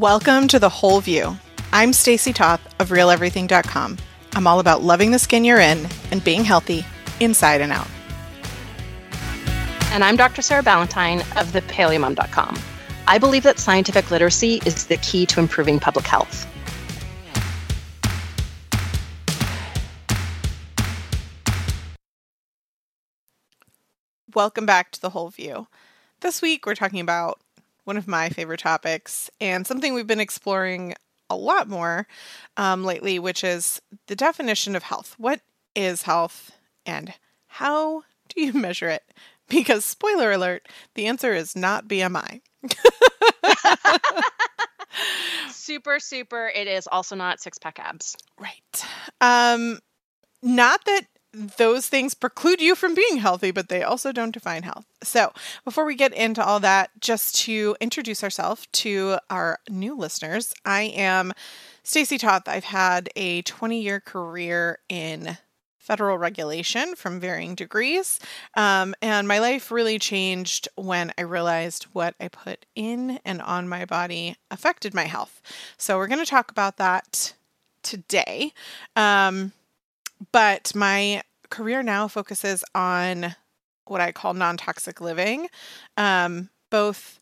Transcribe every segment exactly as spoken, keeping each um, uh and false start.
Welcome to The Whole View. I'm Stacy Toth of reale everything dot com. I'm all about loving the skin you're in and being healthy inside and out. And I'm Doctor Sarah Ballantyne of the Paleo Mom dot com. I believe that scientific literacy is the key to improving public health. Welcome back to The Whole View. This week we're talking about one of my favorite topics and something we've been exploring a lot more um, lately, which is the definition of health. What is health and how do you measure it? Because, spoiler alert, the answer is not B M I. Super, super. It is also not six-pack abs. Right. Um, not that those things preclude you from being healthy, but they also don't define health. So before we get into all that, just to introduce ourselves to our new listeners, I am Stacy Toth. I've had a twenty-year career in federal regulation from varying degrees. Um, and my life really changed when I realized what I put in and on my body affected my health. So we're going to talk about that today. Um, But my career now focuses on what I call non-toxic living, um, both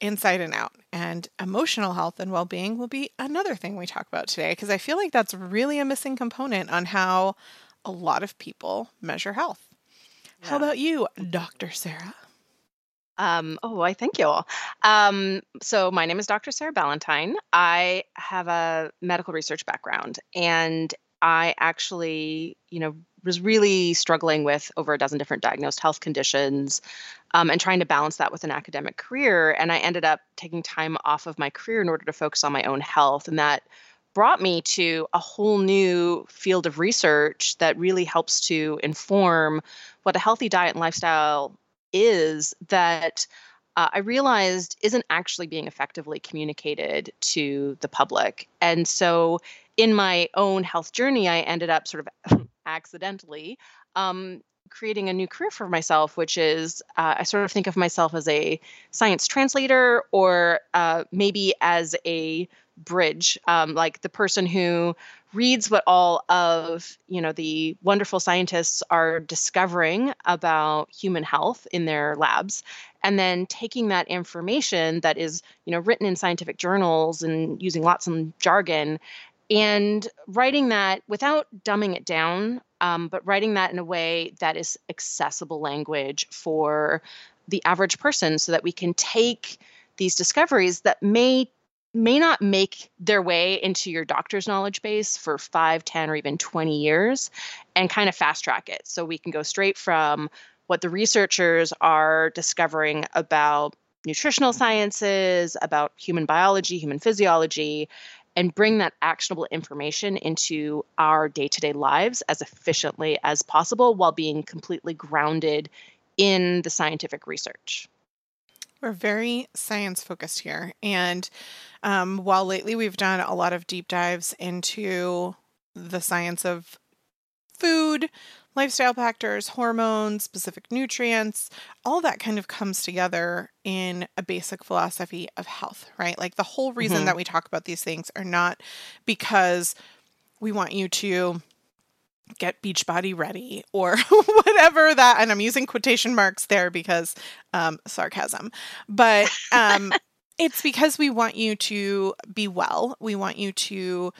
inside and out. And emotional health and well-being will be another thing we talk about today, because I feel like that's really a missing component on how a lot of people measure health. Yeah. How about you, Doctor Sarah? Um, oh, I thank you all. Um, so my name is Doctor Sarah Ballantyne. I have a medical research background, and I actually, you know, was really struggling with over a dozen different diagnosed health conditions um, and trying to balance that with an academic career. And I ended up taking time off of my career in order to focus on my own health. And that brought me to a whole new field of research that really helps to inform what a healthy diet and lifestyle is that Uh, I realized isn't actually being effectively communicated to the public. And so in my own health journey, I ended up sort of accidentally um, creating a new career for myself, which is uh, I sort of think of myself as a science translator or uh, maybe as a bridge, um, like the person who reads what all of, you know, the wonderful scientists are discovering about human health in their labs, and then taking that information that is, you know, written in scientific journals and using lots of jargon and writing that without dumbing it down, um, but writing that in a way that is accessible language for the average person so that we can take these discoveries that may may not make their way into your doctor's knowledge base for five, ten, or even twenty years and kind of fast track it. So we can go straight from what the researchers are discovering about nutritional sciences, about human biology, human physiology, and bring that actionable information into our day-to-day lives as efficiently as possible while being completely grounded in the scientific research. We're very science-focused here, and um, while lately we've done a lot of deep dives into the science of food, lifestyle factors, hormones, specific nutrients, all that kind of comes together in a basic philosophy of health, right? Like the whole reason mm-hmm. that we talk about these things are not because we want you to get Beachbody ready or whatever that, and I'm using quotation marks there because um, sarcasm, but um, it's because we want you to be well. We want you to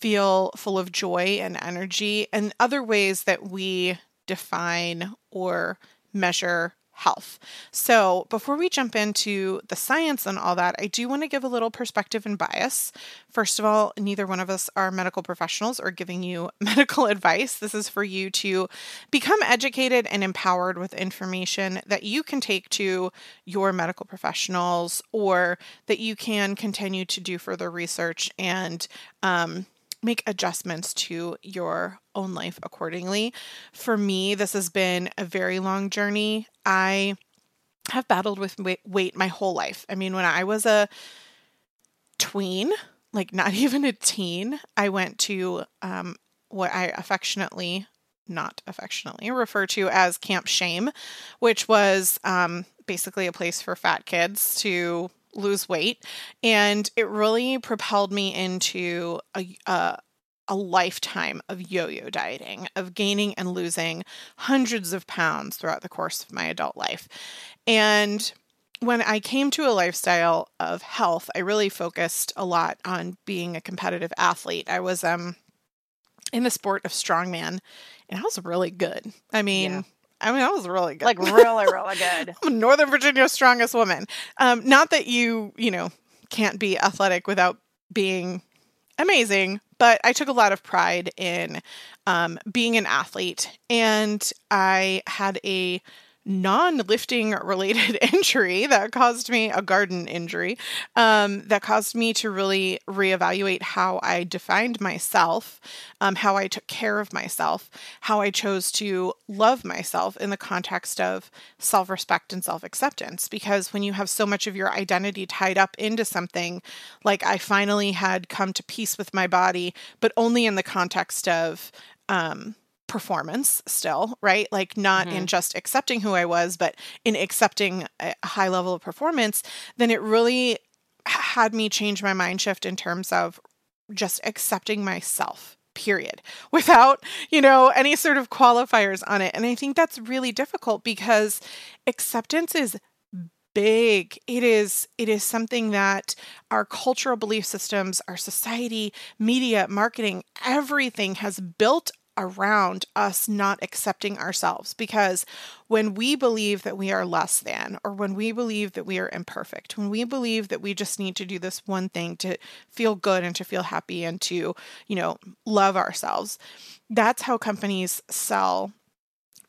feel full of joy and energy and other ways that we define or measure health. So before we jump into the science and all that, I do want to give a little perspective and bias. First of all, neither one of us are medical professionals or giving you medical advice. This is for you to become educated and empowered with information that you can take to your medical professionals or that you can continue to do further research and um, make adjustments to your own life accordingly. For me, this has been a very long journey. I have battled with weight my whole life. I mean, when I was a tween, like not even a teen, I went to um, what I affectionately, not affectionately, refer to as Camp Shame, which was um, basically a place for fat kids to lose weight. And it really propelled me into a, a, a lifetime of yo-yo dieting, of gaining and losing hundreds of pounds throughout the course of my adult life. And when I came to a lifestyle of health, I really focused a lot on being a competitive athlete. I was um in the sport of strongman, and I was really good. I mean, yeah. I mean, I was really good. Like really, really good. I'm Northern Virginia's strongest woman. Um, not that you, you know, can't be athletic without being amazing, but I took a lot of pride in um, being an athlete, and I had a non-lifting related injury that caused me a garden injury um, that caused me to really reevaluate how I defined myself, um, how I took care of myself, how I chose to love myself in the context of self-respect and self-acceptance. Because when you have so much of your identity tied up into something, like I finally had come to peace with my body, but only in the context of um, performance still, right? Like not mm-hmm. in just accepting who I was, but in accepting a high level of performance, then it really had me change my mind shift in terms of just accepting myself, period, without, you know, any sort of qualifiers on it. And I think that's really difficult because acceptance is big. It is, it is something that our cultural belief systems, our society, media, marketing, everything has built around us not accepting ourselves. Because when we believe that we are less than, or when we believe that we are imperfect, when we believe that we just need to do this one thing to feel good and to feel happy and to, you know, love ourselves, that's how companies sell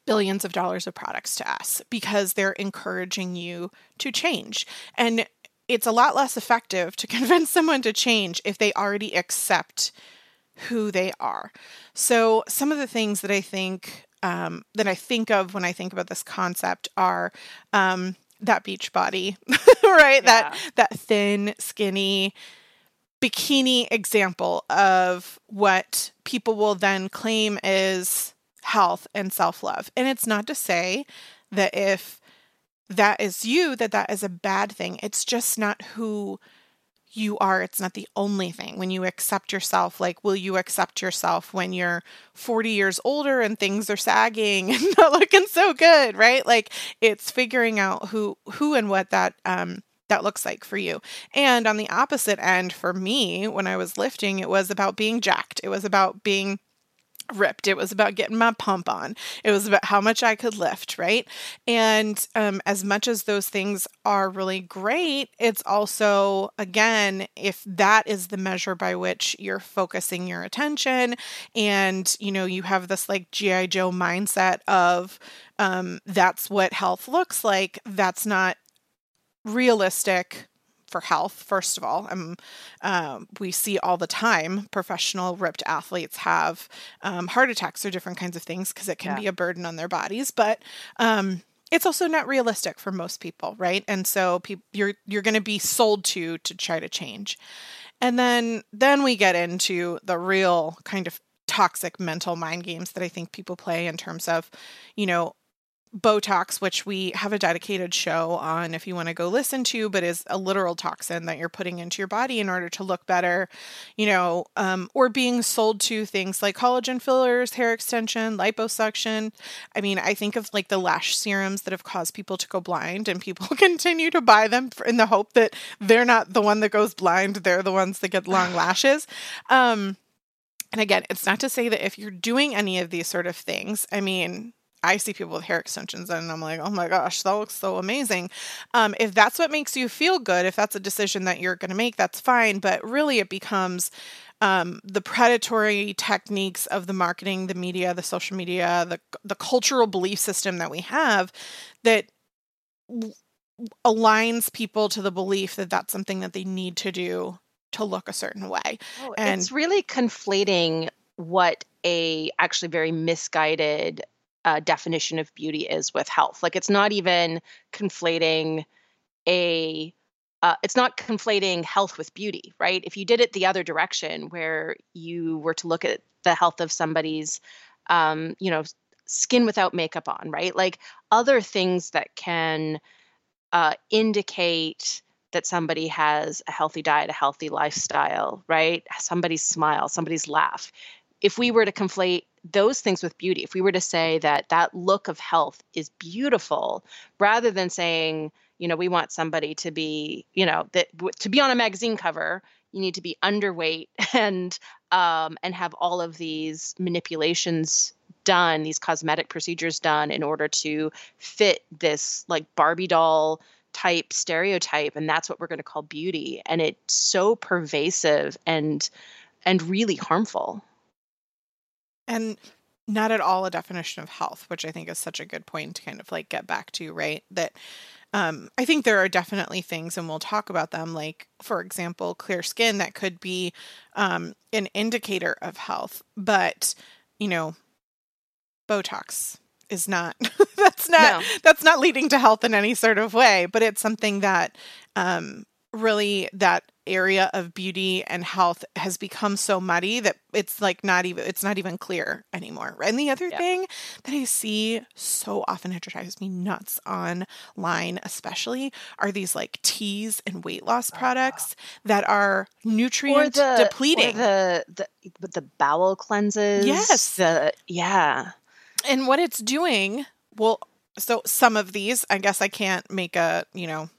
billions of dollars of products to us, because they're encouraging you to change. And it's a lot less effective to convince someone to change if they already accept who they are. So some of the things that I think um, that I think of when I think about this concept are um, that beach body, right? Yeah. That that thin, skinny, bikini example of what people will then claim is health and self-love. And it's not to say that if that is you, that that is a bad thing. It's just not who you are. It's not the only thing. When you accept yourself, like, will you accept yourself when you're forty years older and things are sagging and not looking so good, right? Like, it's figuring out who, who and what that, um, that looks like for you. And on the opposite end, for me, when I was lifting, it was about being jacked. It was about being ripped. It was about getting my pump on. It was about how much I could lift, right? And um, as much as those things are really great, it's also, again, if that is the measure by which you're focusing your attention, and, you know, you have this like G I Joe mindset of um, that's what health looks like, that's not realistic for health. First of all, um, um, we see all the time professional ripped athletes have um, heart attacks or different kinds of things because it can yeah. be a burden on their bodies. But um, it's also not realistic for most people, right? And so pe- you're you're going to be sold to to try to change. And then then we get into the real kind of toxic mental mind games that I think people play in terms of, you know, Botox, which we have a dedicated show on if you want to go listen to, but is a literal toxin that you're putting into your body in order to look better, you know, um, or being sold to things like collagen fillers, hair extension, liposuction. I mean, I think of like the lash serums that have caused people to go blind, and people continue to buy them in the hope that they're not the one that goes blind. They're the ones that get long lashes. Um, and again, it's not to say that if you're doing any of these sort of things, I mean, I see people with hair extensions and I'm like, oh my gosh, that looks so amazing. Um, if that's what makes you feel good, if that's a decision that you're going to make, that's fine. But really it becomes um, the predatory techniques of the marketing, the media, the social media, the the cultural belief system that we have that w- aligns people to the belief that that's something that they need to do to look a certain way. Oh, and it's really conflating what a actually very misguided Uh, definition of beauty is with health. Like, it's not even conflating a, uh, it's not conflating health with beauty, right? If you did it the other direction, where you were to look at the health of somebody's, um, you know, skin without makeup on, right? Like other things that can uh, indicate that somebody has a healthy diet, a healthy lifestyle, right? Somebody's smile, somebody's laugh. If we were to conflate those things with beauty, if we were to say that that look of health is beautiful, rather than saying, you know, we want somebody to be, you know, that to be on a magazine cover, you need to be underweight and um, and have all of these manipulations done, these cosmetic procedures done in order to fit this like Barbie doll type stereotype. And that's what we're going to call beauty. And it's so pervasive and and really harmful. And not at all a definition of health, which I think is such a good point to kind of like get back to, right? That um, I think there are definitely things, and we'll talk about them, like, for example, clear skin, that could be um, an indicator of health. But, you know, Botox is not, that's not, no. that's not leading to health in any sort of way, but it's something that um, really that area of beauty and health has become so muddy that it's like not even, it's not even clear anymore. And the other yeah. thing that I see so often, it drives me nuts online, especially, are these like teas and weight loss products uh, that are nutrient or the, depleting. Or the, the, the bowel cleanses. Yes. The, yeah. And what it's doing, well, so some of these, I guess I can't make a, you know,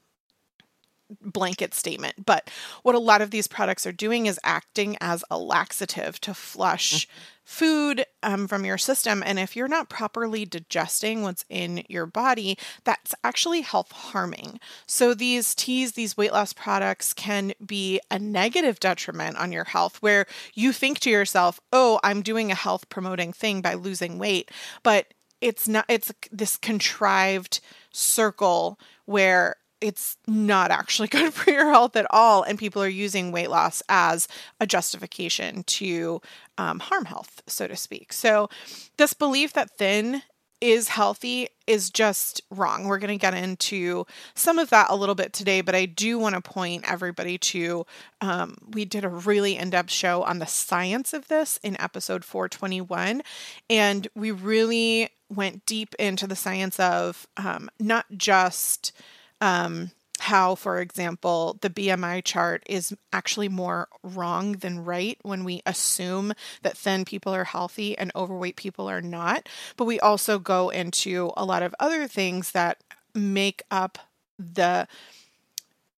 blanket statement, but what a lot of these products are doing is acting as a laxative to flush mm-hmm. food um, from your system. And if you're not properly digesting what's in your body, that's actually health harming. So these teas, these weight loss products can be a negative detriment on your health, where you think to yourself, oh, I'm doing a health promoting thing by losing weight. But it's not, it's this contrived circle where it's not actually good for your health at all. And people are using weight loss as a justification to um, harm health, so to speak. So this belief that thin is healthy is just wrong. We're going to get into some of that a little bit today, but I do want to point everybody to, um, we did a really in-depth show on the science of this in episode four twenty-one. And we really went deep into the science of um, not just Um, how, for example, the B M I chart is actually more wrong than right when we assume that thin people are healthy and overweight people are not. But we also go into a lot of other things that make up the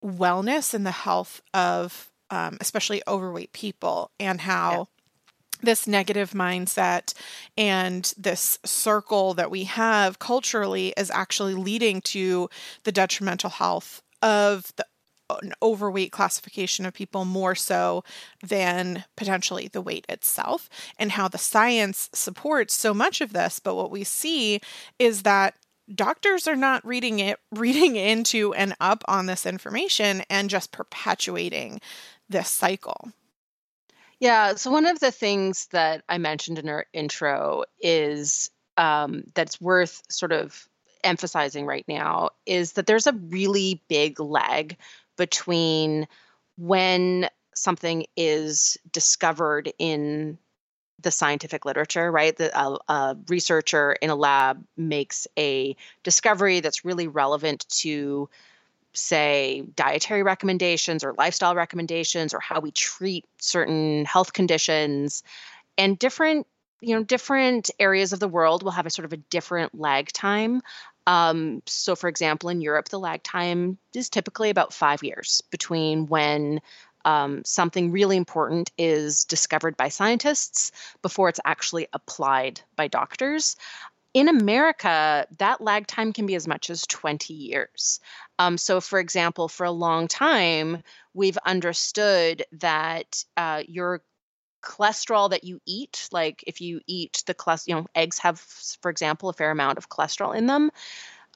wellness and the health of um, especially overweight people, and how yeah. this negative mindset and this circle that we have culturally is actually leading to the detrimental health of the an overweight classification of people more so than potentially the weight itself, and how the science supports so much of this. But what we see is that doctors are not reading it, reading into and up on this information, and just perpetuating this cycle. Yeah. So one of the things that I mentioned in our intro is um, that's worth sort of emphasizing right now is that there's a really big lag between when something is discovered in the scientific literature, right? The uh, uh, researcher in a lab makes a discovery that's really relevant to, say, dietary recommendations or lifestyle recommendations or how we treat certain health conditions. And different, you know, different areas of the world will have a sort of a different lag time. Um, so for example, in Europe, the lag time is typically about five years between when um, something really important is discovered by scientists before it's actually applied by doctors. In America, that lag time can be as much as twenty years. Um, so, for example, for a long time, we've understood that uh, your cholesterol that you eat, like if you eat the cholesterol, you know, eggs have, for example, a fair amount of cholesterol in them.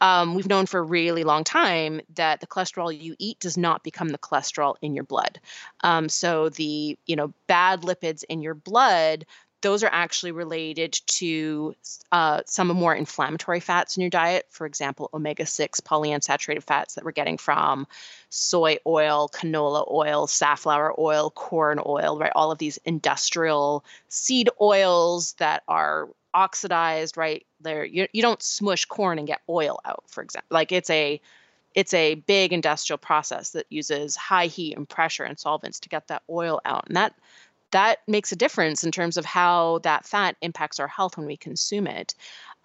Um, we've known for a really long time that the cholesterol you eat does not become the cholesterol in your blood. Um, so the, you know, bad lipids in your blood, those are actually related to uh, some more inflammatory fats in your diet, for example, omega six polyunsaturated fats that we're getting from soy oil, canola oil, safflower oil, corn oil, right? All of these industrial seed oils that are oxidized, right? They're, you, you don't smush corn and get oil out, for example. Like it's a it's a big industrial process that uses high heat and pressure and solvents to get that oil out. And that that makes a difference in terms of how that fat impacts our health when we consume it.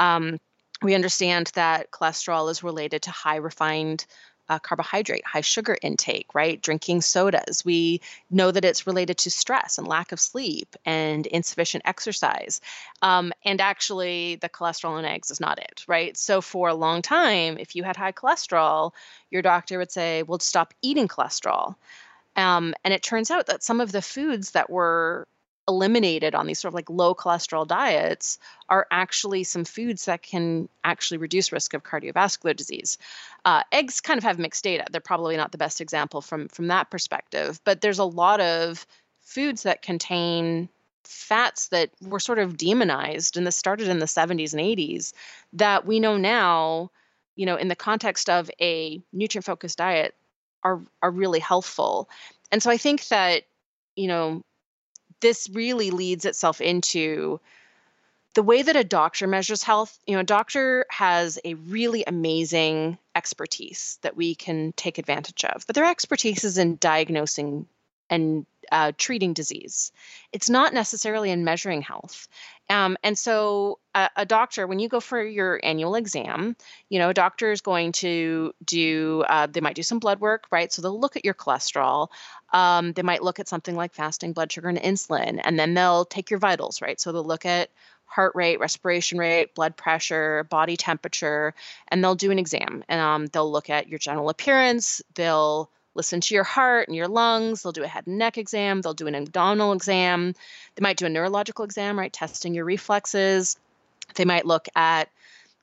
Um, we understand that cholesterol is related to high refined uh, carbohydrate, high sugar intake, right? Drinking sodas. We know that it's related to stress and lack of sleep and insufficient exercise. Um, and actually, the cholesterol in eggs is not it, right? So for a long time, if you had high cholesterol, your doctor would say, well, stop eating cholesterol. Um, and it turns out that some of the foods that were eliminated on these sort of like low cholesterol diets are actually some foods that can actually reduce risk of cardiovascular disease. Uh, eggs kind of have mixed data. They're probably not the best example from, from that perspective, but there's a lot of foods that contain fats that were sort of demonized, and this started in the seventies and eighties, that we know now, you know, in the context of a nutrient-focused diet, Are, are really helpful. And so I think that, you know, this really leads itself into the way that a doctor measures health. You know, a doctor has a really amazing expertise that we can take advantage of, but their expertise is in diagnosing and uh, treating disease. It's not necessarily in measuring health. Um, and so a, a doctor, when you go for your annual exam, you know, a doctor is going to do, uh, they might do some blood work, right? So they'll look at your cholesterol. Um, they might look at something like fasting blood sugar and insulin, and then they'll take your vitals, right? So they'll look at heart rate, respiration rate, blood pressure, body temperature, and they'll do an exam. And um, they'll look at your general appearance. They'll listen to your heart and your lungs. They'll do a head and neck exam. They'll do an abdominal exam. They might do a neurological exam, right? Testing your reflexes. They might look at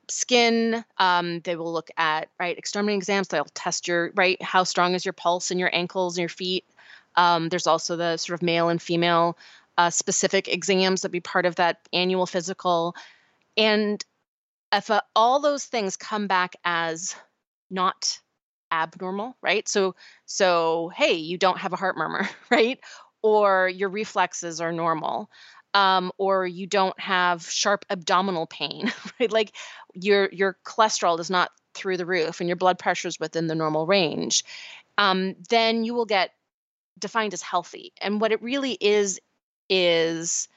skin. Um, they will look at, right, extremity exams. They'll test your, right, how strong is your pulse in your ankles and your feet. Um, there's also the sort of male and female uh, specific exams that be part of that annual physical. And if uh, all those things come back as not abnormal, right? So, so, hey, you don't have a heart murmur, right? Or your reflexes are normal, um, or you don't have sharp abdominal pain, right? Like your, your cholesterol is not through the roof and your blood pressure is within the normal range. Um, then you will get defined as healthy. And what it really is, is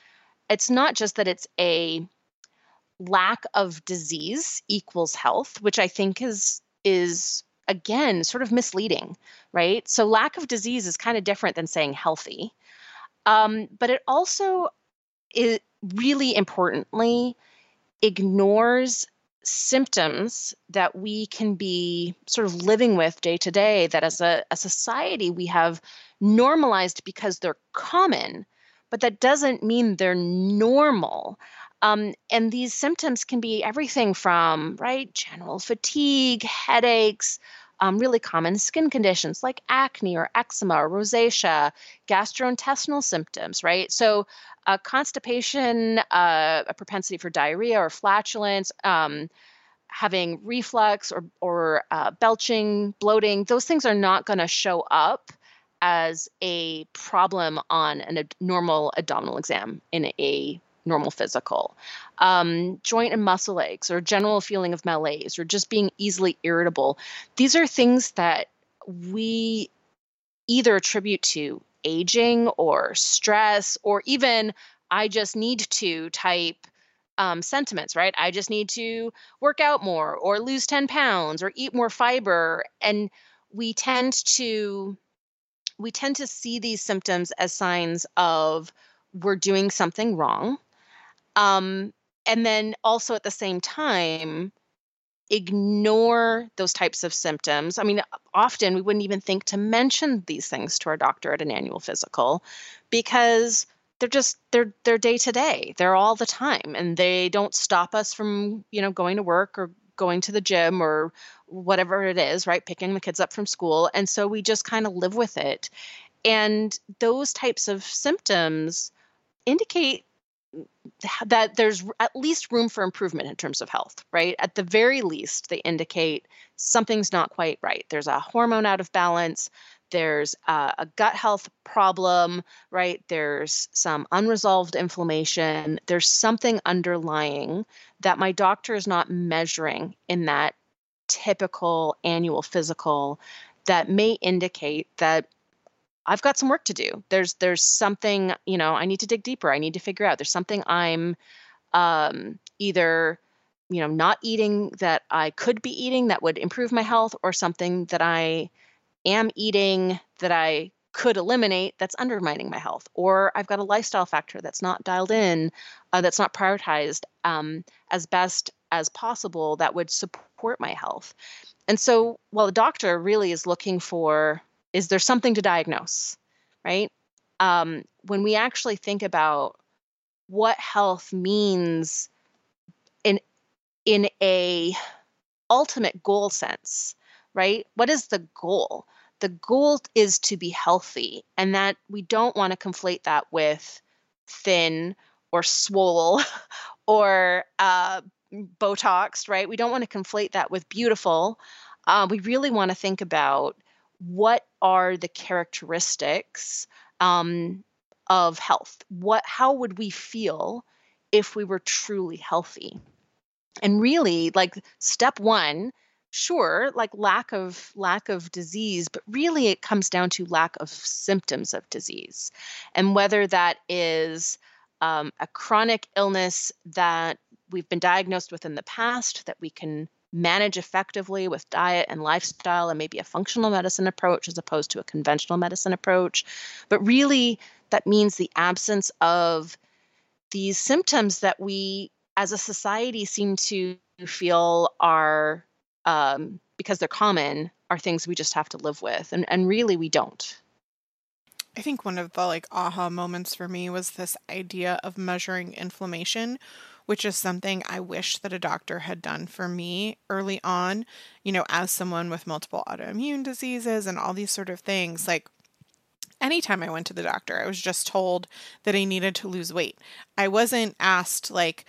it's not just that it's a lack of disease equals health, which I think is, is, again, sort of misleading, right? So lack of disease is kind of different than saying healthy. Um, but it also, it really importantly ignores symptoms that we can be sort of living with day to day that as a, a society we have normalized because they're common, but that doesn't mean they're normal. Um, and these symptoms can be everything from, right, general fatigue, headaches, um, really common skin conditions like acne or eczema or rosacea, gastrointestinal symptoms, right? So uh, constipation, uh, a propensity for diarrhea or flatulence, um, having reflux or, or uh, belching, bloating, those things are not going to show up as a problem on an, a normal abdominal exam in a normal physical, um, joint and muscle aches, or general feeling of malaise, or just being easily irritable. These are things that we either attribute to aging or stress, or even I just need to type um, sentiments, right? I just need to work out more or lose ten pounds or eat more fiber. And we tend to, we tend to see these symptoms as signs of we're doing something wrong. Um, and then also at the same time, ignore those types of symptoms. I mean, often we wouldn't even think to mention these things to our doctor at an annual physical because they're just, they're, they're day to day, they're all the time, and they don't stop us from, you know, going to work or going to the gym or whatever it is, right? Picking the kids up from school. And so we just kind of live with it. And those types of symptoms indicate that there's at least room for improvement in terms of health, right? At the very least, they indicate something's not quite right. There's a hormone out of balance. There's a, a gut health problem, right? There's some unresolved inflammation. There's something underlying that my doctor is not measuring in that typical annual physical that may indicate that I've got some work to do. There's there's something, you know, I need to dig deeper. I need to figure out. There's something I'm um, either, you know, not eating that I could be eating that would improve my health, or something that I am eating that I could eliminate that's undermining my health, or I've got a lifestyle factor that's not dialed in, uh, that's not prioritized um, as best as possible that would support my health. And so while the doctor really is looking for, is there something to diagnose, right? Um, when we actually think about what health means in in a ultimate goal sense, right? What is the goal? The goal is to be healthy, and that we don't want to conflate that with thin or swole or uh, Botoxed, right? We don't want to conflate that with beautiful. Uh, we really want to think about what are the characteristics um, of health? What, how would we feel if we were truly healthy? And really, like step one, sure, like lack of lack of disease, but really it comes down to lack of symptoms of disease, and whether that is um, a chronic illness that we've been diagnosed with in the past that we can manage effectively with diet and lifestyle and maybe a functional medicine approach as opposed to a conventional medicine approach. But really, that means the absence of these symptoms that we as a society seem to feel are, um, because they're common, are things we just have to live with. And, and really, we don't. I think one of the like aha moments for me was this idea of measuring inflammation, which is something I wish that a doctor had done for me early on, you know, as someone with multiple autoimmune diseases and all these sort of things. Like anytime I went to the doctor, I was just told that I needed to lose weight. I wasn't asked like,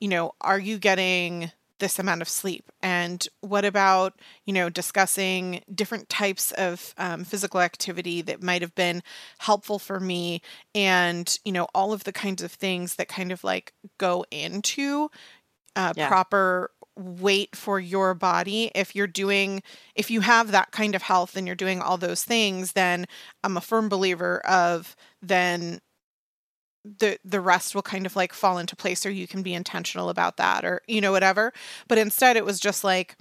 you know, are you getting this amount of sleep? And what about, you know, discussing different types of um, physical activity that might have been helpful for me, and, you know, all of the kinds of things that kind of like go into uh, yeah. proper weight for your body. If you're doing, if you have that kind of health and you're doing all those things, then I'm a firm believer of then the the rest will kind of like fall into place, or you can be intentional about that, or, you know, whatever. But instead it was just like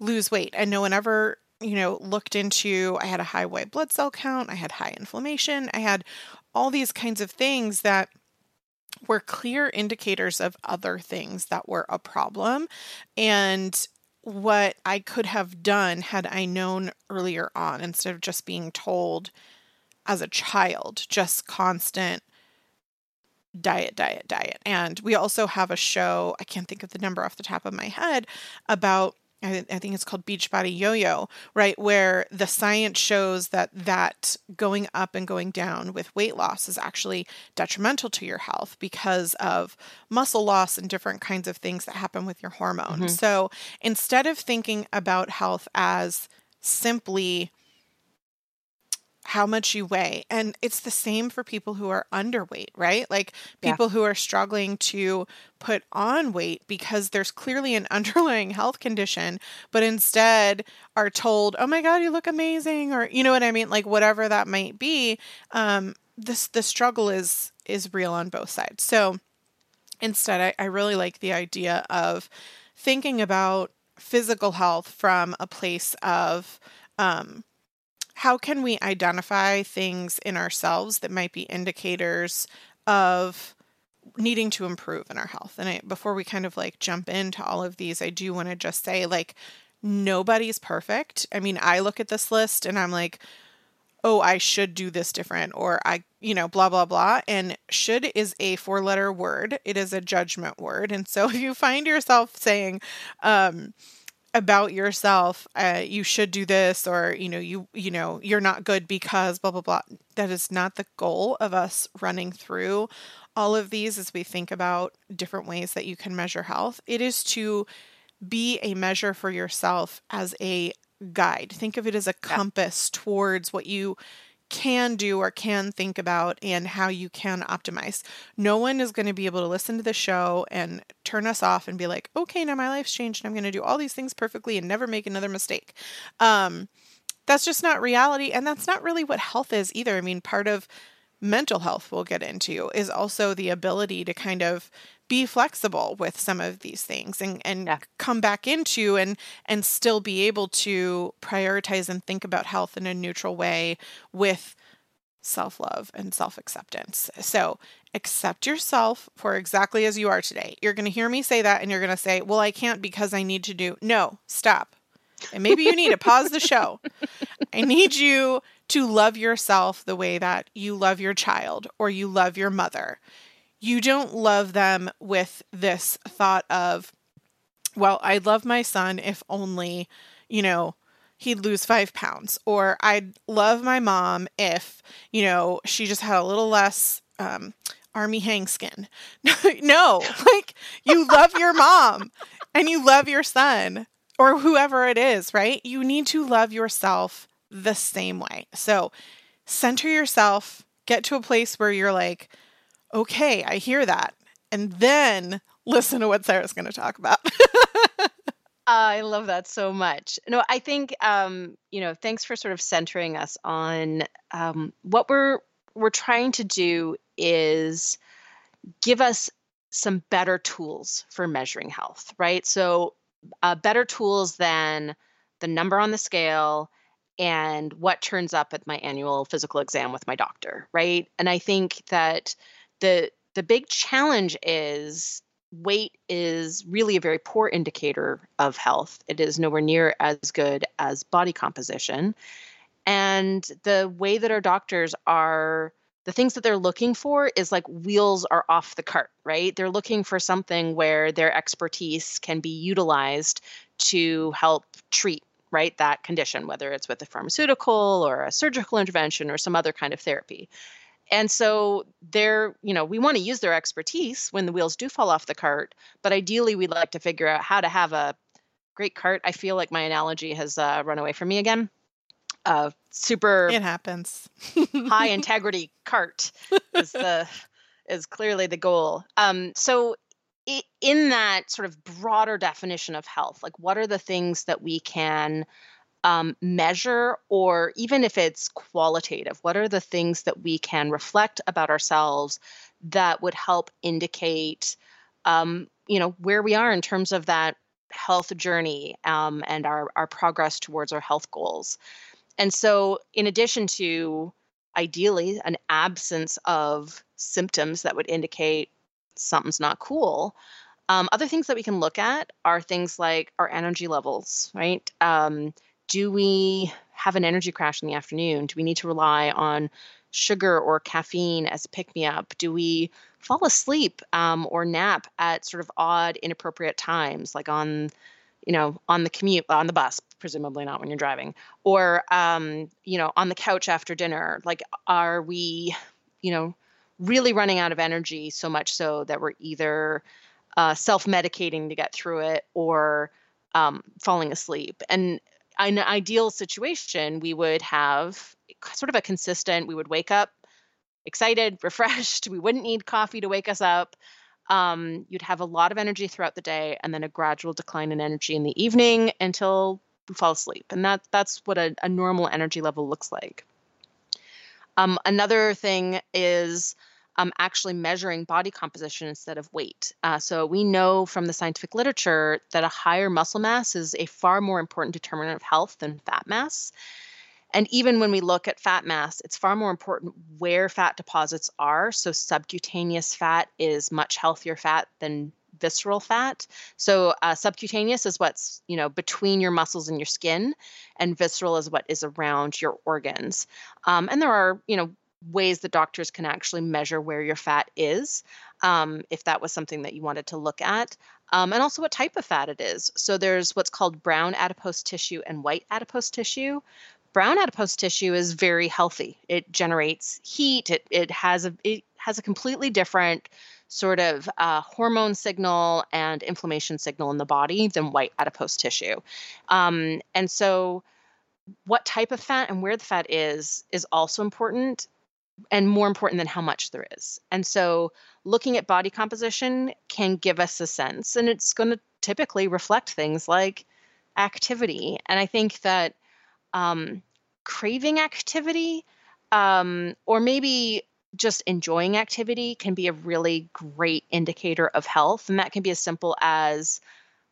lose weight. And no one ever, you know, looked into, I had a high white blood cell count, I had high inflammation, I had all these kinds of things that were clear indicators of other things that were a problem. And what I could have done had I known earlier on, instead of just being told as a child, just constant diet, diet, diet. And we also have a show, I can't think of the number off the top of my head, about, I, I think it's called Beachbody Yo-Yo, right? Where the science shows that that going up and going down with weight loss is actually detrimental to your health because of muscle loss and different kinds of things that happen with your hormone. Mm-hmm. So instead of thinking about health as simply how much you weigh. And it's the same for people who are underweight, right? Like people yeah. who are struggling to put on weight because there's clearly an underlying health condition, but instead are told, oh my God, you look amazing. Or, you know what I mean? Like whatever that might be, um, this, the struggle is, is real on both sides. So instead, I, I really like the idea of thinking about physical health from a place of, um, how can we identify things in ourselves that might be indicators of needing to improve in our health? And I, before we kind of like jump into all of these, I do want to just say like, nobody's perfect. I mean, I look at this list and I'm like, oh, I should do this different, or I, you know, blah, blah, blah. And should is a four letter word. It is a judgment word. And so if you find yourself saying, um, about yourself, uh, you should do this, or, you know, you, you know, you're not good because blah, blah, blah. That is not the goal of us running through all of these as we think about different ways that you can measure health. It is to be a measure for yourself as a guide. Think of it as a compass towards what you can do or can think about and how you can optimize. No one is going to be able to listen to the show and turn us off and be like, okay, now my life's changed and I'm going to do all these things perfectly and never make another mistake. Um, that's just not reality. And that's not really what health is either. I mean, part of mental health we'll get into is also the ability to kind of be flexible with some of these things and, and yeah. come back into and and still be able to prioritize and think about health in a neutral way with self-love and self-acceptance. So accept yourself for exactly as you are today. You're going to hear me say that and you're going to say, well, I can't because I need to do. No, stop. And maybe you need to pause the show. I need you to love yourself the way that you love your child or you love your mother. You don't love them with this thought of, well, I'd love my son if only, you know, he'd lose five pounds. Or I'd love my mom if, you know, she just had a little less um, army hang skin. No, like you love your mom and you love your son or whoever it is, right? You need to love yourself the same way. So center yourself, get to a place where you're like, okay, I hear that. And then listen to what Sarah's going to talk about. uh, I love that so much. No, I think, um, you know, thanks for sort of centering us on um, what we're, we're trying to do is give us some better tools for measuring health, right? So uh, better tools than the number on the scale and what turns up at my annual physical exam with my doctor, right? And I think that The the big challenge is weight is really a very poor indicator of health. It is nowhere near as good as body composition. And the way that our doctors are, the things that they're looking for is like wheels are off the cart, right? They're looking for something where their expertise can be utilized to help treat, right, that condition, whether it's with a pharmaceutical or a surgical intervention or some other kind of therapy. And so they're, you know, we want to use their expertise when the wheels do fall off the cart, but ideally we'd like to figure out how to have a great cart. I feel like my analogy has uh, run away from me again. Uh, super. It happens. High integrity cart is the, is clearly the goal. Um, so it, in that sort of broader definition of health, like what are the things that we can Um, measure, or even if it's qualitative, what are the things that we can reflect about ourselves that would help indicate, um, you know, where we are in terms of that health journey um, and our, our progress towards our health goals. And so in addition to ideally an absence of symptoms that would indicate something's not cool, um, other things that we can look at are things like our energy levels, right? Um, Do we have an energy crash in the afternoon? Do we need to rely on sugar or caffeine as a pick-me-up? Do we fall asleep um, or nap at sort of odd, inappropriate times, like on, you know, on the commute, on the bus, presumably not when you're driving, or, um, you know, on the couch after dinner? Like, are we, you know, really running out of energy so much so that we're either uh, self-medicating to get through it or um, falling asleep? And in an ideal situation, we would have sort of a consistent, we would wake up excited, refreshed. We wouldn't need coffee to wake us up. Um, you'd have a lot of energy throughout the day and then a gradual decline in energy in the evening until we fall asleep. And that that's what a, a normal energy level looks like. Um, another thing is um, actually measuring body composition instead of weight. Uh, so we know from the scientific literature that a higher muscle mass is a far more important determinant of health than fat mass. And even when we look at fat mass, it's far more important where fat deposits are. So subcutaneous fat is much healthier fat than visceral fat. So uh, subcutaneous is what's, you know, between your muscles and your skin, and visceral is what is around your organs. Um, and there are, you know, ways that doctors can actually measure where your fat is, um, if that was something that you wanted to look at, um, and also what type of fat it is. So there's what's called brown adipose tissue and white adipose tissue. Brown adipose tissue is very healthy. It generates heat. It it has a it has a completely different sort of uh, hormone signal and inflammation signal in the body than white adipose tissue, um, and so what type of fat and where the fat is, is also important, and more important than how much there is. And so looking at body composition can give us a sense, and it's going to typically reflect things like activity. And I think that um, craving activity um, or maybe just enjoying activity can be a really great indicator of health. And that can be as simple as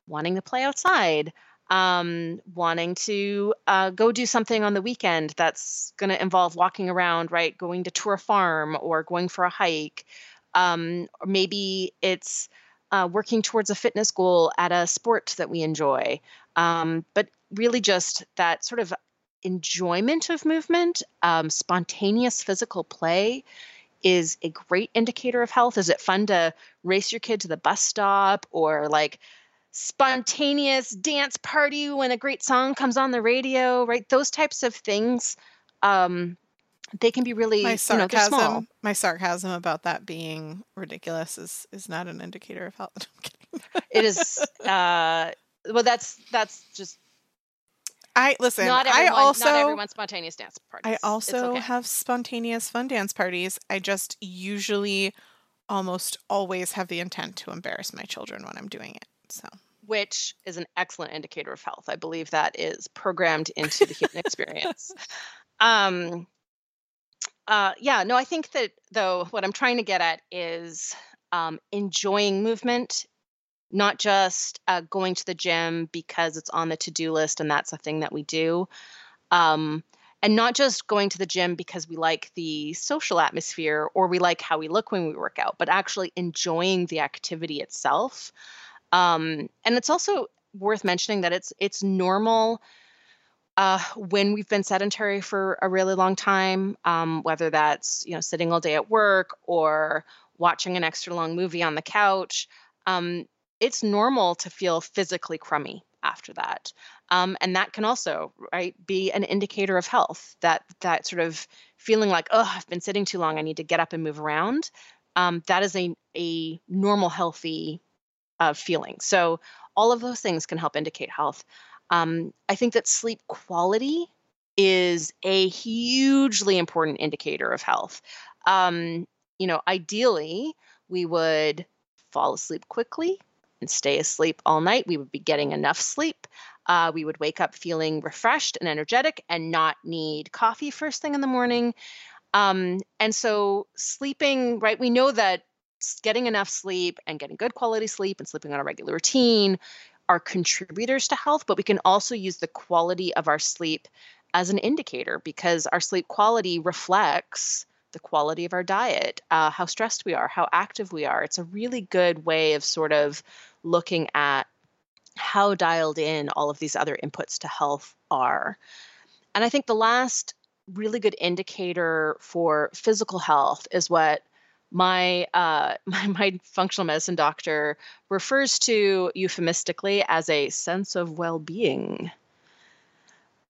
wanting to play outside, um, wanting to uh, go do something on the weekend that's going to involve walking around, right? Going to tour a farm or going for a hike. Um, or maybe it's uh, working towards a fitness goal at a sport that we enjoy. Um, but really just that sort of enjoyment of movement, um, spontaneous physical play is a great indicator of health. Is it fun to race your kid to the bus stop, or like spontaneous dance party when a great song comes on the radio, right? Those types of things, um, they can be really, my sarcasm, you know, small. My sarcasm about that being ridiculous is, is not an indicator of health. I'm kidding. It is, uh, well, that's, that's just, I listen. Not everyone, I also not everyone spontaneous dance parties. I also okay. have spontaneous fun dance parties. I just usually, almost always have the intent to embarrass my children when I'm doing it. So, which is an excellent indicator of health. I believe that is programmed into the human experience. Um, uh, yeah. No, I think that though what I'm trying to get at is um, enjoying movement. Not just uh, going to the gym because it's on the to-do list and that's a thing that we do. Um, and not just going to the gym because we like the social atmosphere or we like how we look when we work out, but actually enjoying the activity itself. Um, and it's also worth mentioning that it's it's normal uh, when we've been sedentary for a really long time, um, whether that's, you know, sitting all day at work or watching an extra long movie on the couch. Um, It's normal to feel physically crummy after that. Um, and that can also, right, be an indicator of health, that that sort of feeling like, oh, I've been sitting too long, I need to get up and move around. Um, that is a, a normal, healthy uh, feeling. So all of those things can help indicate health. Um, I think that sleep quality is a hugely important indicator of health. Um, you know, ideally, we would fall asleep quickly and stay asleep all night. We would be getting enough sleep. Uh, we would wake up feeling refreshed and energetic and not need coffee first thing in the morning. Um, and so sleeping, right, we know that getting enough sleep and getting good quality sleep and sleeping on a regular routine are contributors to health, but we can also use the quality of our sleep as an indicator, because our sleep quality reflects the quality of our diet, uh, how stressed we are, how active we are. It's a really good way of sort of looking at how dialed in all of these other inputs to health are. And I think the last really good indicator for physical health is what my uh, my, my functional medicine doctor refers to euphemistically as a sense of well-being,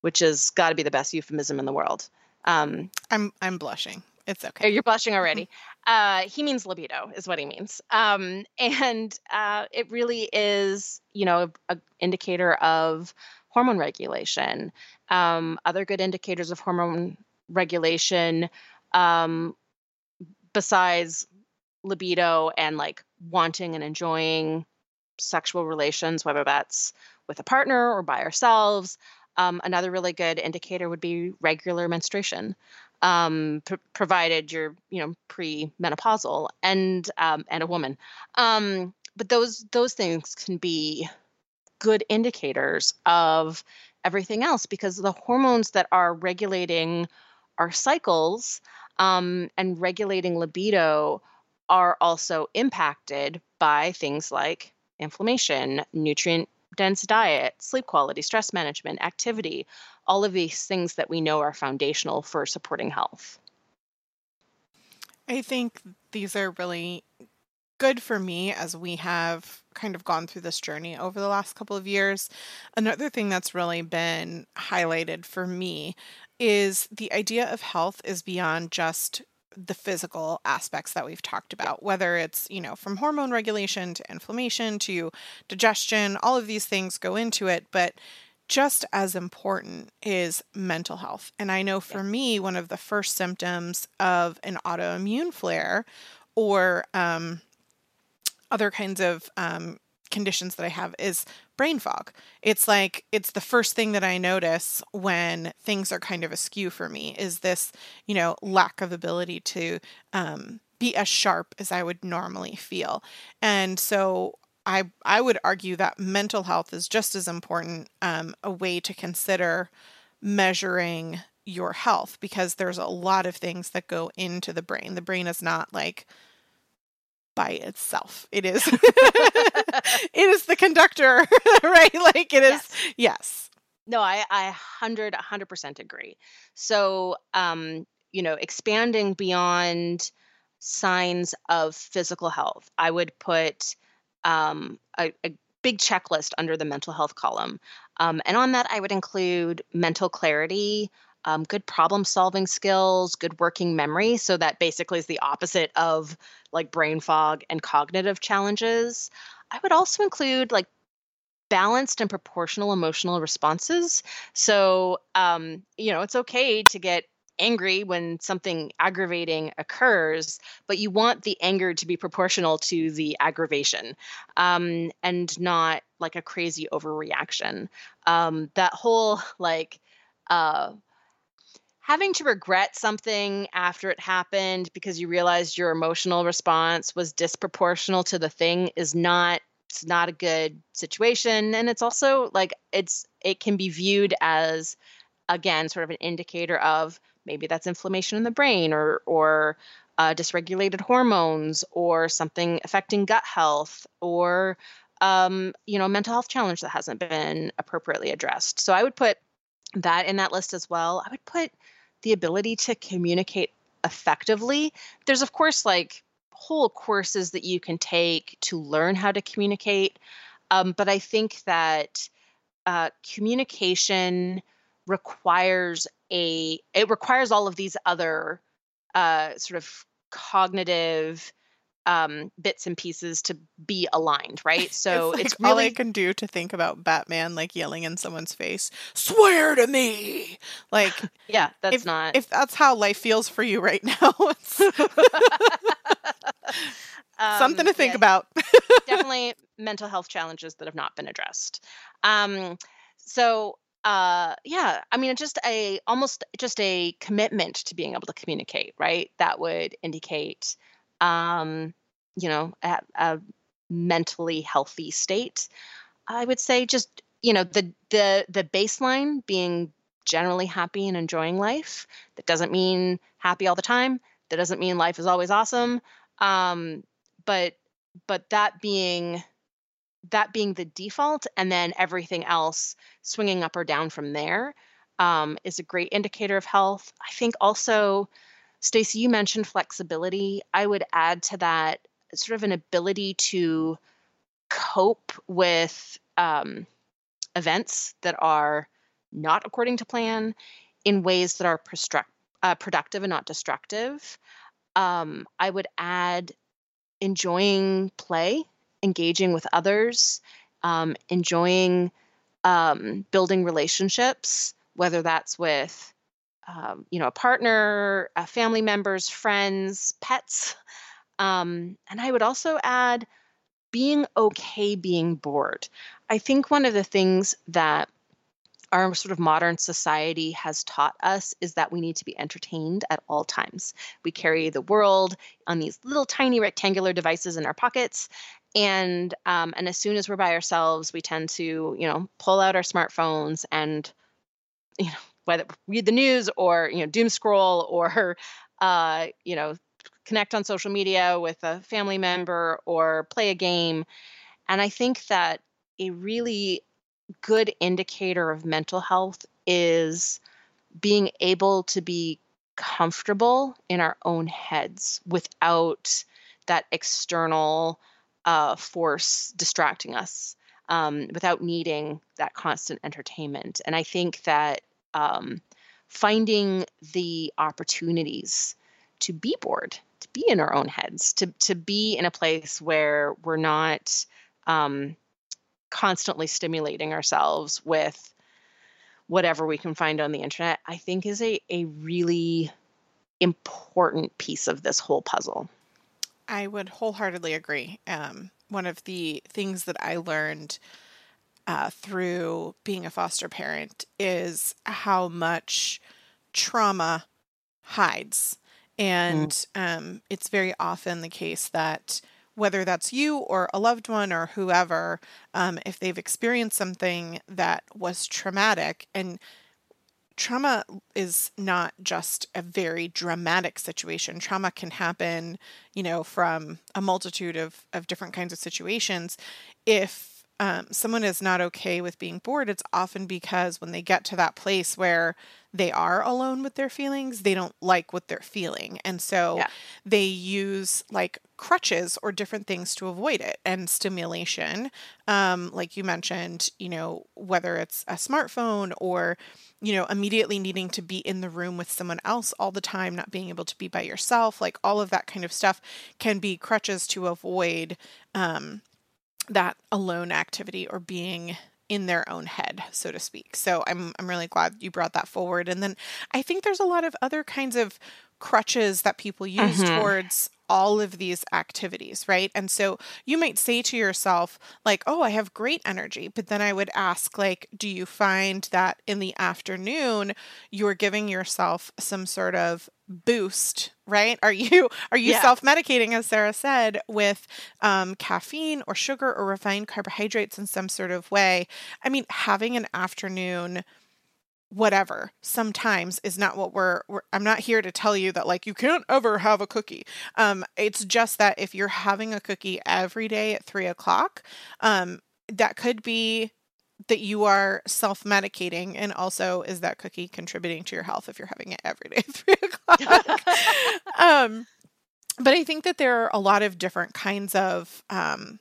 which has got to be the best euphemism in the world. Um, I'm I'm blushing. It's okay. You're blushing already. Uh, he means libido is what he means. Um, and uh, it really is, you know, an indicator of hormone regulation. Um, other good indicators of hormone regulation, um, besides libido and like wanting and enjoying sexual relations, whether that's with a partner or by ourselves, um, another really good indicator would be regular menstruation. Um, pr- provided you're, you know, pre-menopausal and, um, and a woman. Um, but those, those things can be good indicators of everything else, because the hormones that are regulating our cycles, um, and regulating libido are also impacted by things like inflammation, nutrient dense diet, sleep quality, stress management, activity, all of these things that we know are foundational for supporting health. I think these are really good for me as we have kind of gone through this journey over the last couple of years. Another thing that's really been highlighted for me is the idea of health is beyond just the physical aspects that we've talked about, whether it's, you know, from hormone regulation to inflammation to digestion, all of these things go into it. But just as important is mental health. And I know for yeah. me, one of the first symptoms of an autoimmune flare or um, other kinds of um, conditions that I have is brain fog. It's like, it's the first thing that I notice when things are kind of askew for me is this, you know, lack of ability to um, be as sharp as I would normally feel. And so I I would argue that mental health is just as important um, a way to consider measuring your health, because there's a lot of things that go into the brain. The brain is not like by itself. It is it is the conductor, right? Like it is. Yes. yes. No, I I one hundred percent agree. So, um, you know, expanding beyond signs of physical health, I would put Um, a, a big checklist under the mental health column. Um, and on that, I would include mental clarity, um, good problem solving skills, good working memory. So that basically is the opposite of like brain fog and cognitive challenges. I would also include like balanced and proportional emotional responses. So, um, you know, it's okay to get angry when something aggravating occurs, but you want the anger to be proportional to the aggravation, um, and not like a crazy overreaction. Um, that whole like uh, having to regret something after it happened because you realized your emotional response was disproportional to the thing is not it's not a good situation, and it's also like it's it can be viewed as again sort of an indicator of maybe that's inflammation in the brain or or uh, dysregulated hormones or something affecting gut health or, um, you know, mental health challenge that hasn't been appropriately addressed. So I would put that in that list as well. I would put the ability to communicate effectively. There's, of course, like whole courses that you can take to learn how to communicate. Um, but I think that uh, communication requires a, it requires all of these other uh, sort of cognitive um, bits and pieces to be aligned, right? So it's, like it's really all I can do to think about Batman, like yelling in someone's face, swear to me. Like, yeah, that's if, not, if that's how life feels for you right now, it's um, something to think yeah, about. Definitely mental health challenges that have not been addressed. Um, so, Uh, yeah, I mean, just a almost just a commitment to being able to communicate, right? That would indicate, um, you know, a, a mentally healthy state. I would say just, you know, the the the baseline being generally happy and enjoying life. That doesn't mean happy all the time. That doesn't mean life is always awesome. Um, but but that being. that being the default, and then everything else swinging up or down from there um, is a great indicator of health. I think also, Stacy, you mentioned flexibility. I would add to that sort of an ability to cope with um, events that are not according to plan in ways that are prostruct- uh, productive and not destructive. Um, I would add enjoying play, engaging with others, um, enjoying um, building relationships, whether that's with, um, you know, a partner, uh, family members, friends, pets. Um, and I would also add being okay being bored. I think one of the things that our sort of modern society has taught us is that we need to be entertained at all times. We carry the world on these little tiny rectangular devices in our pockets. And um, and as soon as we're by ourselves, we tend to, you know, pull out our smartphones and, you know, whether read the news or, you know, doom scroll or, uh, you know, connect on social media with a family member or play a game. And I think that a really good indicator of mental health is being able to be comfortable in our own heads without that external Uh, force distracting us um, without needing that constant entertainment. And I think that um, finding the opportunities to be bored, to be in our own heads, to to be in a place where we're not um, constantly stimulating ourselves with whatever we can find on the internet, I think is a, a really important piece of this whole puzzle. I would wholeheartedly agree. Um, one of the things that I learned uh, through being a foster parent is how much trauma hides. And mm. um, it's very often the case that whether that's you or a loved one or whoever, um, if they've experienced something that was traumatic, and trauma is not just a very dramatic situation. Trauma can happen, you know, from a multitude of, of different kinds of situations. If um, someone is not okay with being bored, it's often because when they get to that place where they are alone with their feelings, they don't like what they're feeling. And so yeah. they use like crutches or different things to avoid it. And stimulation, um, like you mentioned, you know, whether it's a smartphone or, you know, immediately needing to be in the room with someone else all the time, not being able to be by yourself, like all of that kind of stuff can be crutches to avoid um, that alone activity or being in their own head, so to speak. So I'm I'm really glad you brought that forward. And then I think there's a lot of other kinds of crutches that people use mm-hmm. towards all of these activities, right? And so you might say to yourself, like, oh, I have great energy. But then I would ask, like, do you find that in the afternoon you're giving yourself some sort of boost, right? Are you are you yeah. self-medicating, as Sarah said, with um, caffeine or sugar or refined carbohydrates in some sort of way? I mean, having an afternoon whatever sometimes is not what we're, we're I'm not here to tell you that like you can't ever have a cookie. Um, it's just that if you're having a cookie every day at three o'clock, um, that could be that you are self-medicating. And also, is that cookie contributing to your health if you're having it every day at three o'clock? um, but I think that there are a lot of different kinds of um,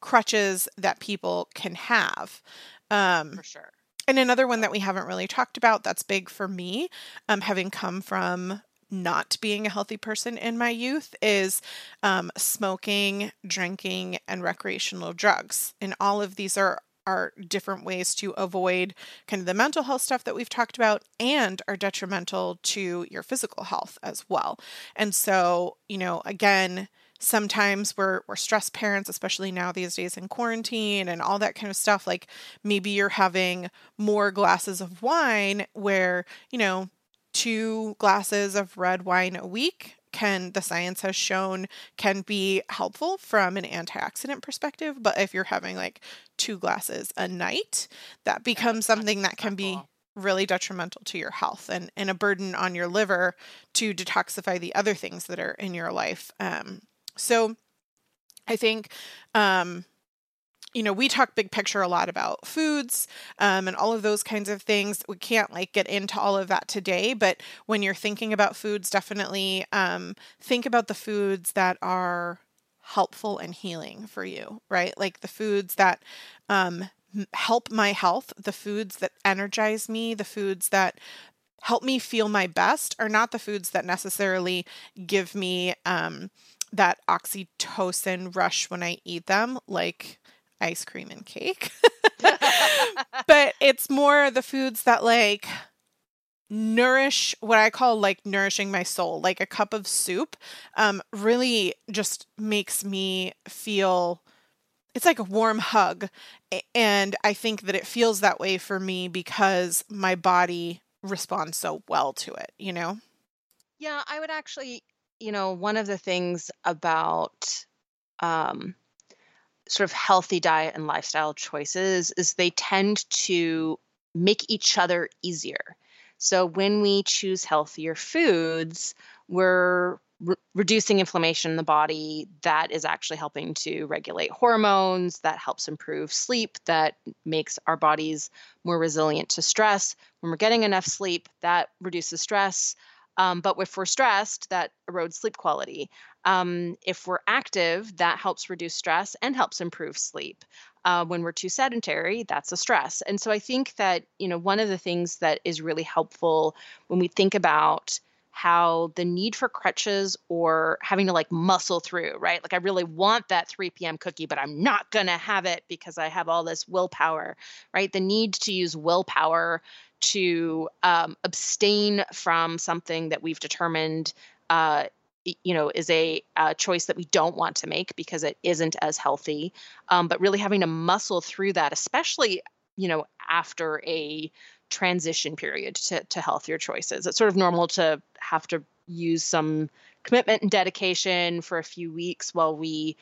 crutches that people can have. Um, For sure. And another one that we haven't really talked about that's big for me, um, having come from not being a healthy person in my youth, is um, smoking, drinking, and recreational drugs. And all of these are, are different ways to avoid kind of the mental health stuff that we've talked about and are detrimental to your physical health as well. And so, you know, again, sometimes we're we're stressed parents, especially now these days in quarantine and all that kind of stuff. Like maybe you're having more glasses of wine where, you know, two glasses of red wine a week can, the science has shown, can be helpful from an antioxidant perspective. But if you're having like two glasses a night, that becomes something that can be really detrimental to your health and, and a burden on your liver to detoxify the other things that are in your life. Um, So I think, um, you know, we talk big picture a lot about foods um, and all of those kinds of things. We can't like get into all of that today. But when you're thinking about foods, definitely um, think about the foods that are helpful and healing for you, right? Like the foods that um, help my health, the foods that energize me, the foods that help me feel my best are not the foods that necessarily give me um that oxytocin rush when I eat them, like ice cream and cake. But it's more the foods that like nourish what I call like nourishing my soul. Like a cup of soup um, really just makes me feel, it's like a warm hug. And I think that it feels that way for me because my body responds so well to it, you know? Yeah, I would actually... You know, one of the things about um, sort of healthy diet and lifestyle choices is they tend to make each other easier. So when we choose healthier foods, we're re- reducing inflammation in the body. That is actually helping to regulate hormones. That helps improve sleep. That makes our bodies more resilient to stress. When we're getting enough sleep, that reduces stress. Um, but if we're stressed, that erodes sleep quality. Um, if we're active, that helps reduce stress and helps improve sleep. Uh, when we're too sedentary, that's a stress. And so I think that, you know, one of the things that is really helpful when we think about how the need for crutches or having to like muscle through, right? Like I really want that three p.m. cookie, but I'm not going to have it because I have all this willpower, right? The need to use willpower to um, abstain from something that we've determined uh, you know, is a, a choice that we don't want to make because it isn't as healthy. Um, but really having to muscle through that, especially, you know, after a transition period to, to healthier choices. It's sort of normal to have to use some commitment and dedication for a few weeks while we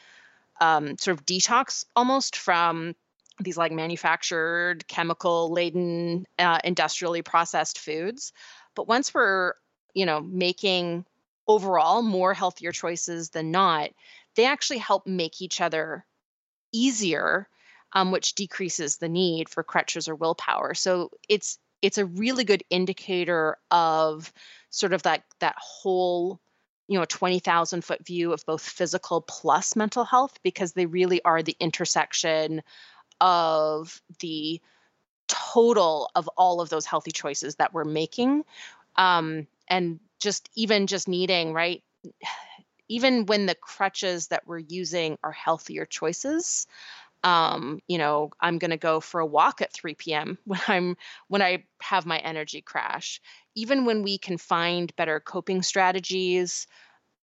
um, sort of detox almost from these like manufactured, chemical laden, uh, industrially processed foods. But once we're, you know, making overall more healthier choices than not, they actually help make each other easier, um, which decreases the need for crutches or willpower. So it's it's a really good indicator of sort of that that whole, you know, twenty thousand foot view of both physical plus mental health, because they really are the intersection of the total of all of those healthy choices that we're making. Um, and just even just needing, right, even when the crutches that we're using are healthier choices, um, you know, I'm going to go for a walk at three p.m. when I'm, when I have my energy crash, even when we can find better coping strategies,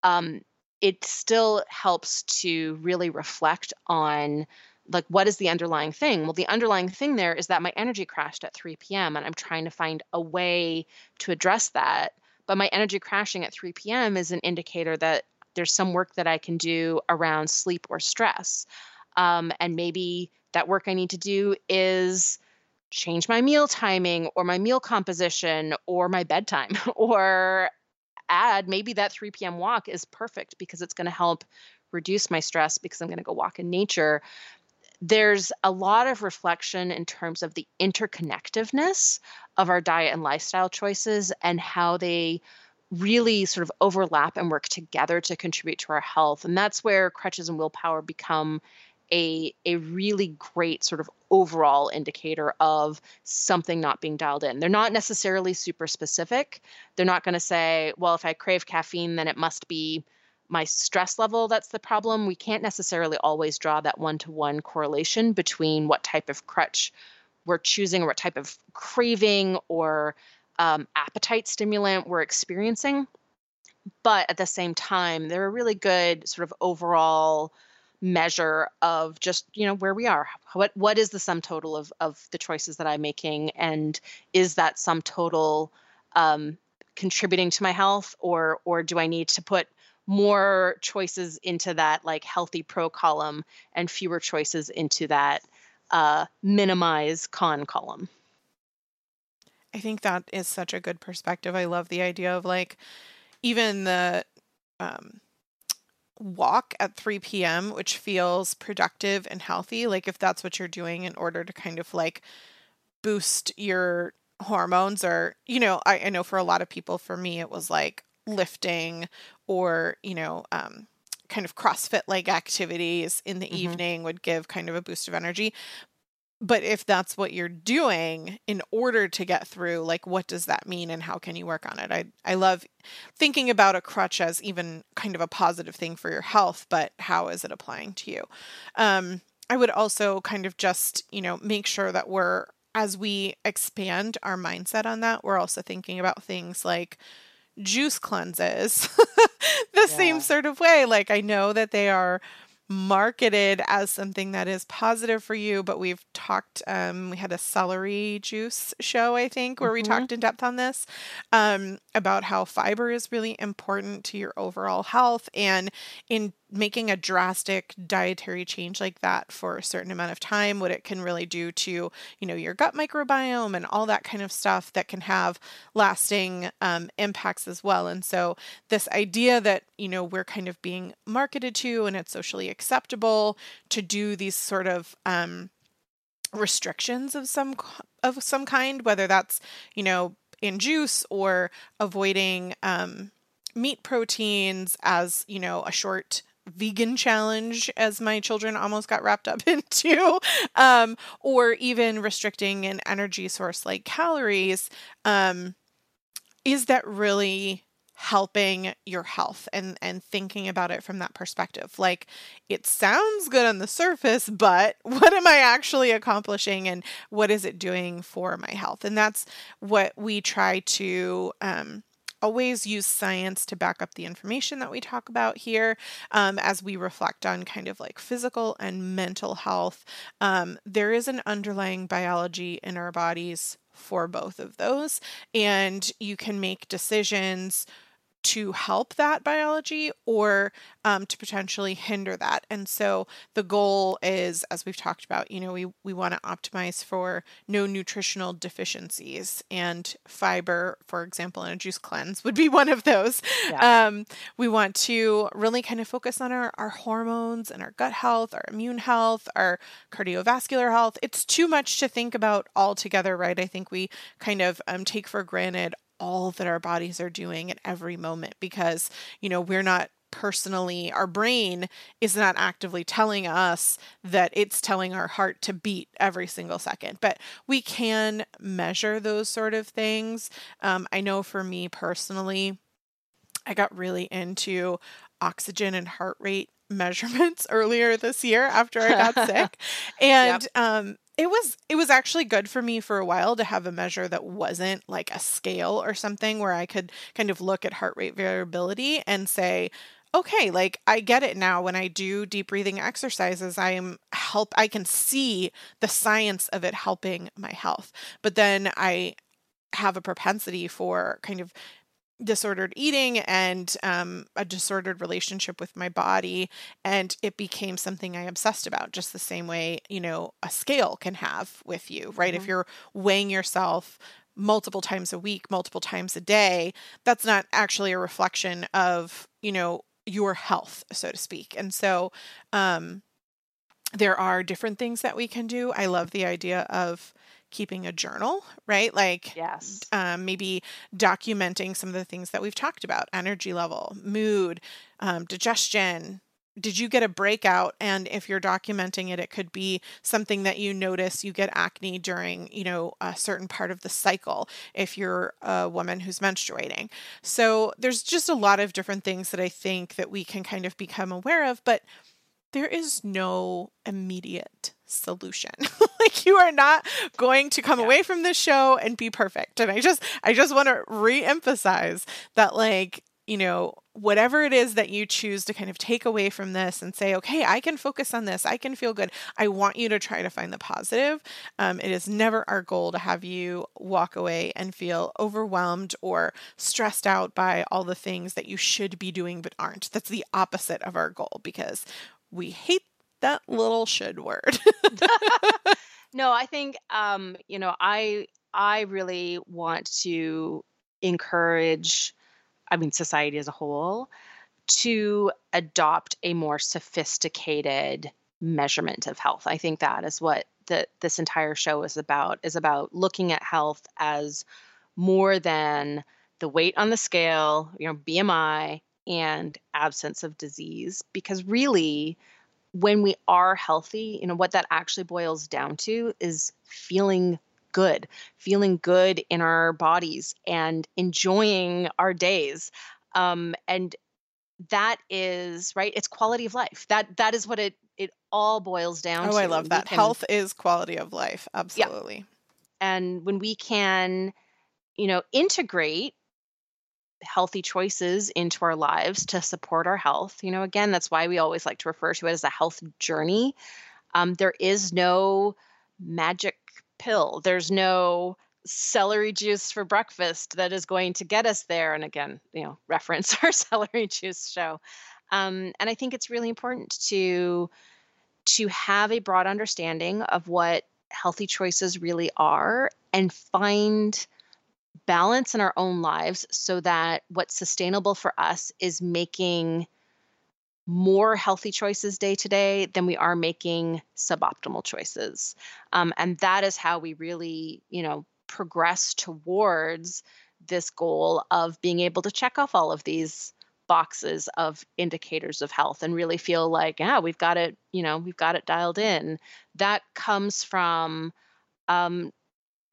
um, it still helps to really reflect on, like, what is the underlying thing? Well, the underlying thing there is that my energy crashed at three p.m. and I'm trying to find a way to address that. But my energy crashing at three p.m. is an indicator that there's some work that I can do around sleep or stress. Um, and maybe that work I need to do is change my meal timing or my meal composition or my bedtime, or add maybe that three p.m. walk is perfect because it's going to help reduce my stress because I'm going to go walk in nature. There's a lot of reflection in terms of the interconnectedness of our diet and lifestyle choices and how they really sort of overlap and work together to contribute to our health. And that's where crutches and willpower become a, a really great sort of overall indicator of something not being dialed in. They're not necessarily super specific. They're not going to say, well, if I crave caffeine, then it must be my stress level that's the problem. We can't necessarily always draw that one-to-one correlation between what type of crutch we're choosing or what type of craving or um, appetite stimulant we're experiencing. But at the same time, they're a really good sort of overall measure of just, you know, where we are. What what is the sum total of of the choices that I'm making, and is that sum total um, contributing to my health, or or do I need to put more choices into that like healthy pro column and fewer choices into that uh, minimize con column? I think that is such a good perspective. I love the idea of like even the um, walk at three p.m., which feels productive and healthy. Like if that's what you're doing in order to kind of like boost your hormones, or, you know, I, I know for a lot of people, for me, it was like lifting or, you know, um, kind of CrossFit like activities in the mm-hmm. evening would give kind of a boost of energy. But if that's what you're doing in order to get through, like, what does that mean and how can you work on it? I, I love thinking about a crutch as even kind of a positive thing for your health, but how is it applying to you? Um, I would also kind of just, you know, make sure that we're, as we expand our mindset on that, we're also thinking about things like juice cleanses the yeah. same sort of way. Like, I know that they are marketed as something that is positive for you, but we've talked, um, we had a celery juice show, I think, where mm-hmm. we talked in depth on this, um, about how fiber is really important to your overall health. And in making a drastic dietary change like that for a certain amount of time, what it can really do to, you know, your gut microbiome and all that kind of stuff that can have lasting um, impacts as well. And so this idea that, you know, we're kind of being marketed to and it's socially acceptable to do these sort of um, restrictions of some, of some kind, whether that's, you know, in juice or avoiding um, meat proteins as, you know, a short vegan challenge, as my children almost got wrapped up into, um, or even restricting an energy source like calories, um, is that really helping your health and, and thinking about it from that perspective. Like, it sounds good on the surface, but what am I actually accomplishing and what is it doing for my health? And that's what we try to um, always use science to back up the information that we talk about here. Um, as we reflect on kind of like physical and mental health, um, there is an underlying biology in our bodies for both of those. And you can make decisions to help that biology or um, to potentially hinder that. And so the goal is, as we've talked about, you know, we, we want to optimize for no nutritional deficiencies, and fiber, for example, in a juice cleanse would be one of those. Yeah. Um, we want to really kind of focus on our, our hormones and our gut health, our immune health, our cardiovascular health. It's too much to think about all together, right? I think we kind of um, take for granted all that our bodies are doing at every moment because, you know, we're not personally, our brain is not actively telling us that it's telling our heart to beat every single second, but we can measure those sort of things. Um, I know for me personally, I got really into oxygen and heart rate measurements earlier this year after I got sick. And, yep. um, It was it was actually good for me for a while to have a measure that wasn't like a scale or something, where I could kind of look at heart rate variability and say, okay, like I get it now. When I do deep breathing exercises, I am help I can see the science of it helping my health. But then I have a propensity for kind of disordered eating and um, a disordered relationship with my body. And it became something I obsessed about, just the same way, you know, a scale can have with you, right? Mm-hmm. If you're weighing yourself multiple times a week, multiple times a day, that's not actually a reflection of, you know, your health, so to speak. And so um, there are different things that we can do. I love the idea of keeping a journal, right? Like, yes. um, maybe documenting some of the things that we've talked about: energy level, mood, um, digestion. Did you get a breakout? And if you're documenting it, it could be something that you notice you get acne during, you know, a certain part of the cycle, if you're a woman who's menstruating. So there's just a lot of different things that I think that we can kind of become aware of, but there is no immediate solution. Like, you are not going to come yeah. away from this show and be perfect. And I just, I just want to reemphasize that, like, you know, whatever it is that you choose to kind of take away from this and say, okay, I can focus on this, I can feel good, I want you to try to find the positive. Um, it is never our goal to have you walk away and feel overwhelmed or stressed out by all the things that you should be doing but aren't. That's the opposite of our goal, because we hate that little should word. No, I think, um, you know, I, I really want to encourage, I mean, society as a whole, to adopt a more sophisticated measurement of health. I think that is what the, this entire show is about, is about looking at health as more than the weight on the scale, you know, B M I, and absence of disease. Because really, when we are healthy, you know, what that actually boils down to is feeling good, feeling good in our bodies and enjoying our days. Um, and that is, right, it's quality of life. That That is what it, it all boils down oh, to. Oh, I love that. Can, Health is quality of life. Absolutely. Yeah. And when we can, you know, integrate healthy choices into our lives to support our health. You know, again, that's why we always like to refer to it as a health journey. Um, there is no magic pill. There's no celery juice for breakfast that is going to get us there. And again, you know, reference our celery juice show. Um, and I think it's really important to, to have a broad understanding of what healthy choices really are, and find balance in our own lives so that what's sustainable for us is making more healthy choices day to day than we are making suboptimal choices. Um, and that is how we really, you know, progress towards this goal of being able to check off all of these boxes of indicators of health and really feel like, yeah, we've got it, you know, we've got it dialed in. That comes from, um,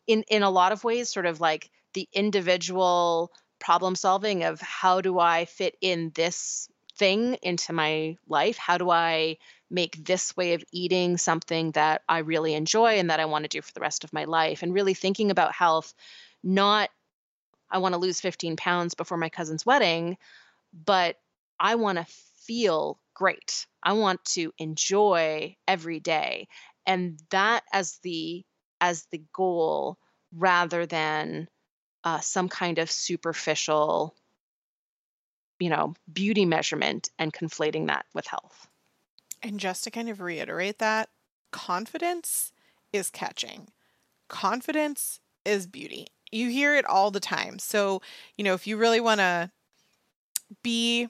in, in a lot of ways, sort of like the individual problem solving of how do I fit in this thing into my life? How do I make this way of eating something that I really enjoy and that I want to do for the rest of my life? And really thinking about health, not I want to lose fifteen pounds before my cousin's wedding, but I want to feel great. I want to enjoy every day. And that as the as the goal rather than uh, some kind of superficial, you know, beauty measurement and conflating that with health. And just to kind of reiterate that, confidence is catching. Confidence is beauty. You hear it all the time. So, you know, if you really want to be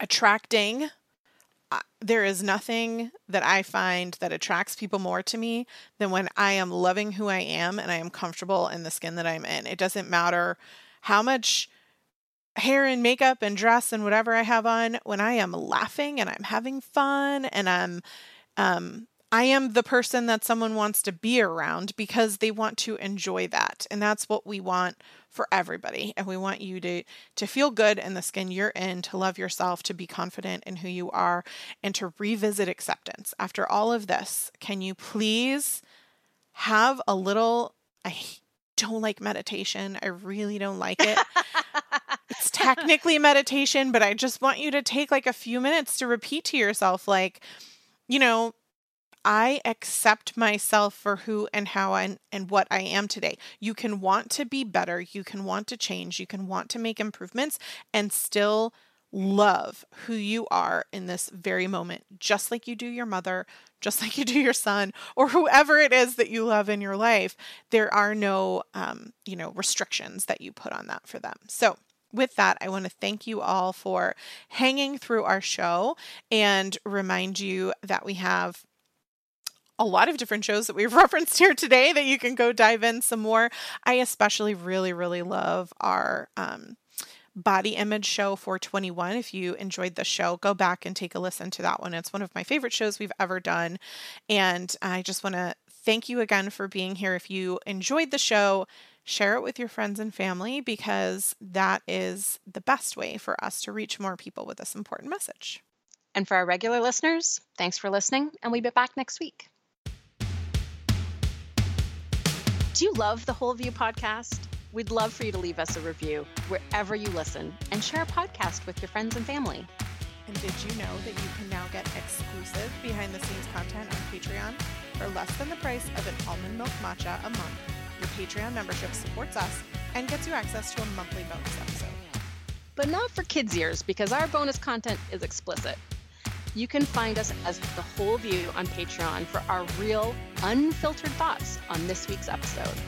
attracting, uh, there is nothing that I find that attracts people more to me than when I am loving who I am and I am comfortable in the skin that I'm in. It doesn't matter how much hair and makeup and dress and whatever I have on. When I am laughing and I'm having fun and I'm, um, I am the person that someone wants to be around because they want to enjoy that. And that's what we want for everybody. And we want you to, to feel good in the skin you're in, to love yourself, to be confident in who you are, and to revisit acceptance. After all of this, can you please have a little, I don't like meditation. I really don't like it. It's technically meditation, but I just want you to take like a few minutes to repeat to yourself, like, you know, I accept myself for who and how and, and what I am today. You can want to be better. You can want to change. You can want to make improvements and still love who you are in this very moment, just like you do your mother, just like you do your son, or whoever it is that you love in your life. There are no, um, you know, restrictions that you put on that for them. So with that, I want to thank you all for hanging through our show and remind you that we have a lot of different shows that we've referenced here today that you can go dive in some more. I especially really, really love our um, body image show four twenty-one. If you enjoyed the show, go back and take a listen to that one. It's one of my favorite shows we've ever done. And I just want to thank you again for being here. If you enjoyed the show, share it with your friends and family, because that is the best way for us to reach more people with this important message. And for our regular listeners, thanks for listening, and we'll be back next week. Do you love the Whole View podcast? We'd love for you to leave us a review wherever you listen and share a podcast with your friends and family. And did you know that you can now get exclusive behind-the-scenes content on Patreon for less than the price of an almond milk matcha a month? Your Patreon membership supports us and gets you access to a monthly bonus episode. But not for kids' ears, because our bonus content is explicit. You can find us as The Whole View on Patreon for our real, unfiltered thoughts on this week's episode.